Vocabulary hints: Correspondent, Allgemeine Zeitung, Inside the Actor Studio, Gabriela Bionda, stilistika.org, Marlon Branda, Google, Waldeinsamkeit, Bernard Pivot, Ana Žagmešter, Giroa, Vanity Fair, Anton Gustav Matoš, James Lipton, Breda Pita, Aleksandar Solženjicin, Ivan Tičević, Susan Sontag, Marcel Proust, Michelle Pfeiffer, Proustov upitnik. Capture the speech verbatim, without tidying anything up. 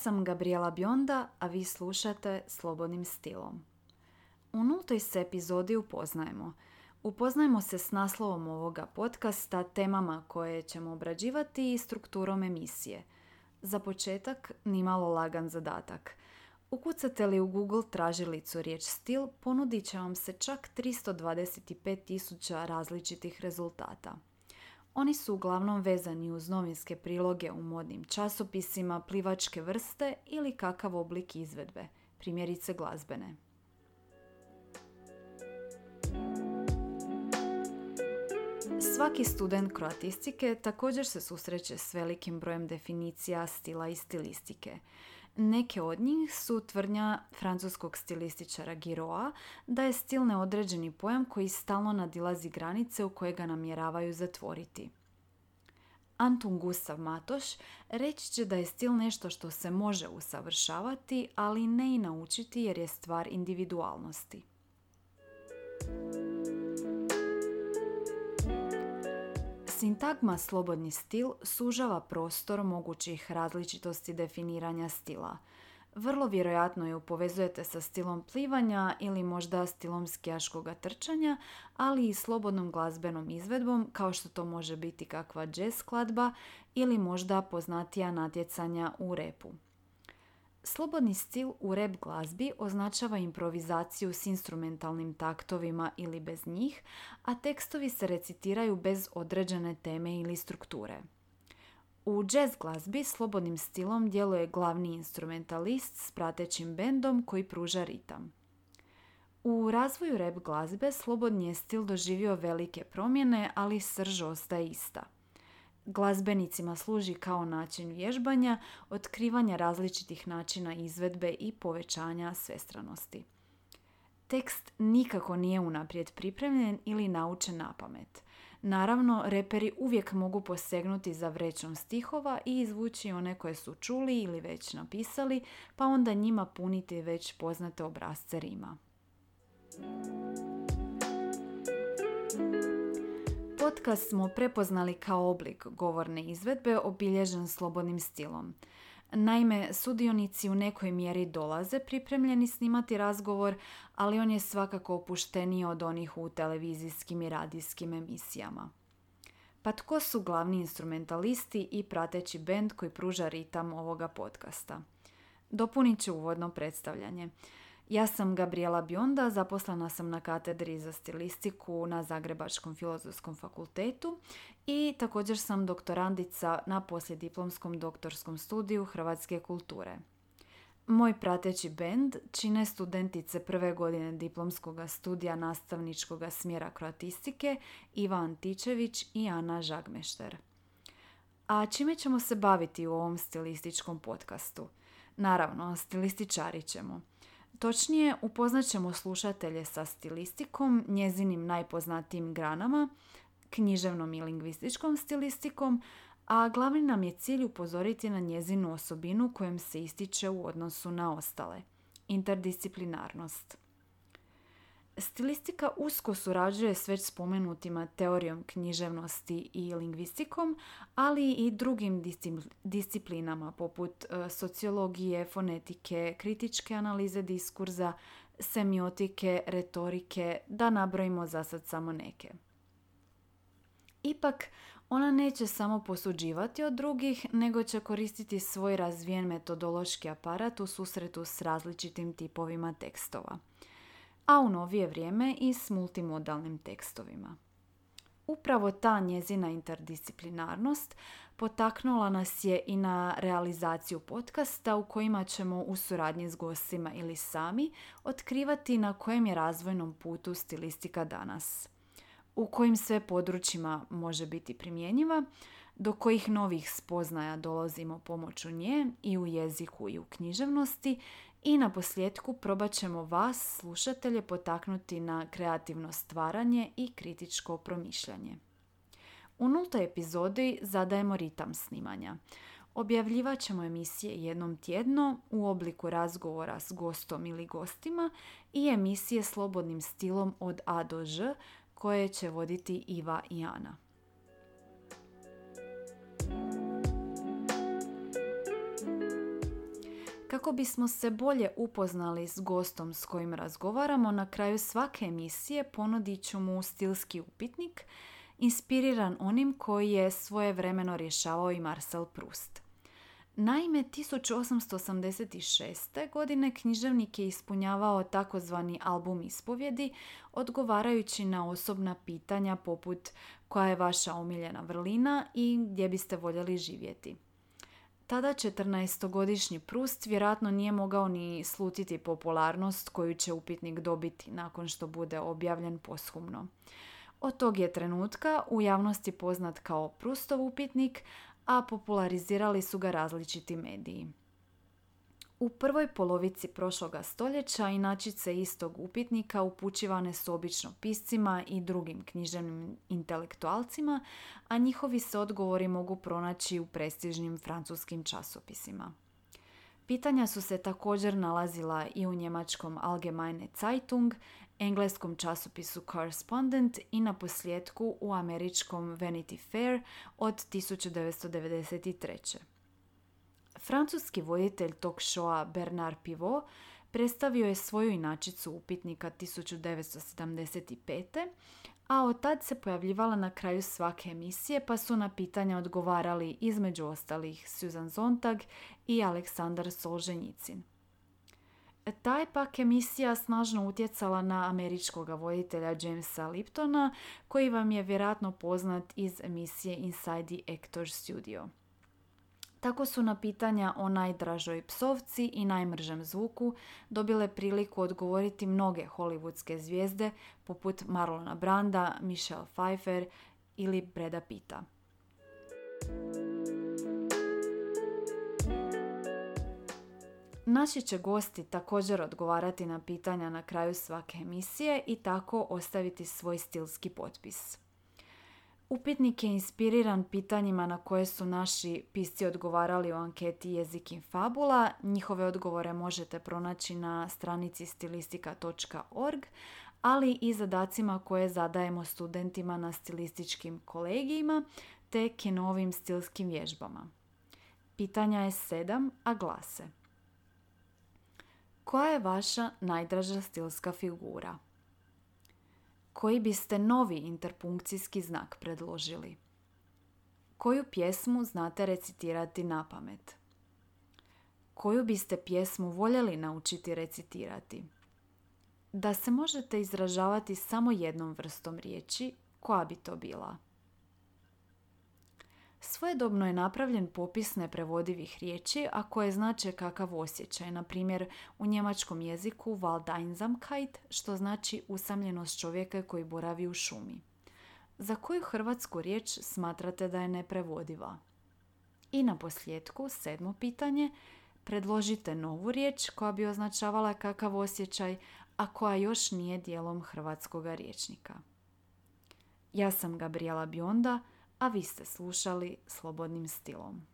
sam Gabriela Bionda, a vi slušate Slobodnim stilom. U nultoj se epizodi upoznajemo. Upoznajmo se s naslovom ovoga podcasta, temama koje ćemo obrađivati i strukturom emisije. Za početak, nimalo lagan zadatak. Ukucate li u Google tražilicu riječ stil, ponudit će vam se čak tristo dvadeset pet tisuća različitih rezultata. Oni su uglavnom vezani uz novinske priloge u modnim časopisima, plivačke vrste ili kakav oblik izvedbe, primjerice glazbene. Svaki student kroatistike također se susreće s velikim brojem definicija stila i stilistike. Neke od njih su tvrdnja francuskog stilističara Giroa da je stil neodređeni pojam koji stalno nadilazi granice u koje ga namjeravaju zatvoriti. Anton Gustav Matoš reći će da je stil nešto što se može usavršavati, ali ne i naučiti jer je stvar individualnosti. Sintagma slobodni stil sužava prostor mogućih različitosti definiranja stila. Vrlo vjerojatno ju povezujete sa stilom plivanja ili možda stilom skijaškog trčanja, ali i slobodnom glazbenom izvedbom kao što to može biti kakva jazz skladba ili možda poznatija natjecanja u repu. Slobodni stil u rap glazbi označava improvizaciju s instrumentalnim taktovima ili bez njih, a tekstovi se recitiraju bez određene teme ili strukture. U jazz glazbi slobodnim stilom djeluje glavni instrumentalist s pratećim bendom koji pruža ritam. U razvoju rap glazbe slobodni je stil doživio velike promjene, ali srž ostaje ista. Glazbenicima služi kao način vježbanja, otkrivanja različitih načina izvedbe i povećanja svestranosti. Tekst nikako nije unaprijed pripremljen ili naučen napamet. Naravno, reperi uvijek mogu posegnuti za vrećom stihova i izvući one koje su čuli ili već napisali, pa onda njima puniti već poznate obrasce rima. Podcast smo prepoznali kao oblik govorne izvedbe obilježen slobodnim stilom. Naime, sudionici u nekoj mjeri dolaze pripremljeni snimati razgovor, ali on je svakako opušteniji od onih u televizijskim i radijskim emisijama. Pa tko su glavni instrumentalisti i prateći bend koji pruža ritam ovoga podcasta? Dopunit ću uvodno predstavljanje. Ja sam Gabriela Bionda, zaposlena sam na katedri za stilistiku na Zagrebačkom filozofskom fakultetu i također sam doktorandica na poslijediplomskom doktorskom studiju Hrvatske kulture. Moj prateći bend čine studentice prve godine diplomskog studija nastavničkog smjera kroatistike Ivan Tičević i Ana Žagmešter. A čime ćemo se baviti u ovom stilističkom podcastu? Naravno, stilističari ćemo. Točnije, upoznat ćemo slušatelje sa stilistikom, njezinim najpoznatijim granama, književnom i lingvističkom stilistikom, a glavni nam je cilj upozoriti na njezinu osobinu kojom se ističe u odnosu na ostale – interdisciplinarnost. Stilistika usko surađuje s već spomenutima teorijom književnosti i lingvistikom, ali i drugim disciplinama poput sociologije, fonetike, kritičke analize diskurza, semiotike, retorike, da nabrojimo za sad samo neke. Ipak, ona neće samo posuđivati od drugih, nego će koristiti svoj razvijen metodološki aparat u susretu s različitim tipovima tekstova, a u novije vrijeme i s multimodalnim tekstovima. Upravo ta njezina interdisciplinarnost potaknula nas je i na realizaciju podcasta u kojima ćemo u suradnji s gostima ili sami otkrivati na kojem je razvojnom putu stilistika danas, u kojim sve područjima može biti primjenjiva, do kojih novih spoznaja dolazimo pomoću nje i u jeziku i u književnosti, i na posljetku probat ćemo vas, slušatelje, potaknuti na kreativno stvaranje i kritičko promišljanje. U nultoj epizodi zadajemo ritam snimanja. Objavljivat ćemo emisije jednom tjedno u obliku razgovora s gostom ili gostima i emisije slobodnim stilom od A do Ž koje će voditi Iva i Ana. Kako bismo se bolje upoznali s gostom s kojim razgovaramo, na kraju svake emisije ponudit ću mu stilski upitnik, inspiriran onim koji je svojevremeno rješavao i Marcel Proust. Naime, tisuću osamsto osamdeset šeste. godine književnik je ispunjavao takozvani album ispovjedi, odgovarajući na osobna pitanja poput koja je vaša omiljena vrlina i gdje biste voljeli živjeti. Tada četrnaestogodišnji Proust vjerojatno nije mogao ni slutiti popularnost koju će upitnik dobiti nakon što bude objavljen posthumno. Od tog je trenutka u javnosti poznat kao Proustov upitnik, a popularizirali su ga različiti mediji. U prvoj polovici prošloga stoljeća inačice istog upitnika upućivane su obično piscima i drugim književnim intelektualcima, a njihovi se odgovori mogu pronaći u prestižnim francuskim časopisima. Pitanja su se također nalazila i u njemačkom Allgemeine Zeitung, engleskom časopisu Correspondent i naposljetku u američkom Vanity Fair od tisuću devetsto devedeset treće. Francuski voditelj talk showa Bernard Pivot predstavio je svoju inačicu upitnika tisuću devetsto sedamdeset pete. a od tad se pojavljivala na kraju svake emisije, pa su na pitanja odgovarali između ostalih Susan Sontag i Aleksandar Solženjicin. Ta je pak emisija snažno utjecala na američkog voditelja Jamesa Liptona, koji vam je vjerojatno poznat iz emisije Inside the Actor Studio. Tako su na pitanja o najdražoj psovci i najmržem zvuku dobile priliku odgovoriti mnoge hollywoodske zvijezde poput Marlona Branda, Michelle Pfeiffer ili Breda Pita. Naši će gosti također odgovarati na pitanja na kraju svake emisije i tako ostaviti svoj stilski potpis. Upitnik je inspiriran pitanjima na koje su naši pisci odgovarali u anketi Jezik in fabula. Njihove odgovore možete pronaći na stranici stilistika točka org, ali i zadacima koje zadajemo studentima na stilističkim kolegijima te kinovim stilskim vježbama. Pitanja je sedam, a glase: koja je vaša najdraža stilska figura? Koji biste novi interpunkcijski znak predložili? Koju pjesmu znate recitirati na pamet? Koju biste pjesmu voljeli naučiti recitirati? Da se možete izražavati samo jednom vrstom riječi, koja bi to bila? Svojedobno je napravljen popis neprevodivih riječi, a koje znače kakav osjećaj, na primjer u njemačkom jeziku Waldeinsamkeit, što znači usamljenost čovjeka koji boravi u šumi. Za koju hrvatsku riječ smatrate da je neprevodiva? I na posljedku, sedmo pitanje, predložite novu riječ koja bi označavala kakav osjećaj, a koja još nije dijelom hrvatskog rječnika. Ja sam Gabriela Bionda, a vi ste slušali Slobodnim stilom.